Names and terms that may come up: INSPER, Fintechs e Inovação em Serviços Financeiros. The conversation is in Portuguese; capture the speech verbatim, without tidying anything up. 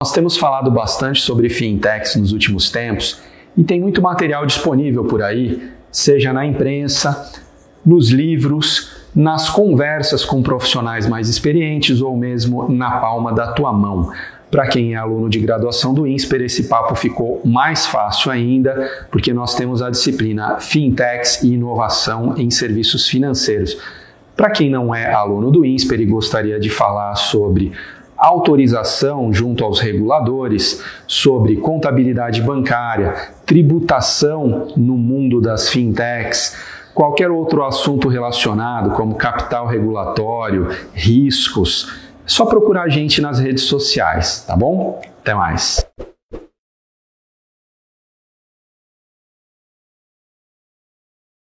Nós temos falado bastante sobre fintechs nos últimos tempos e tem muito material disponível por aí, seja na imprensa, nos livros, nas conversas com profissionais mais experientes ou mesmo na palma da tua mão. Para quem é aluno de graduação do INSPER, esse papo ficou mais fácil ainda, porque nós temos a disciplina Fintechs e Inovação em Serviços Financeiros. Para quem não é aluno do INSPER e gostaria de falar sobre autorização junto aos reguladores, sobre contabilidade bancária, tributação no mundo das fintechs, qualquer outro assunto relacionado como capital regulatório, riscos, é só procurar a gente nas redes sociais, tá bom? Até mais!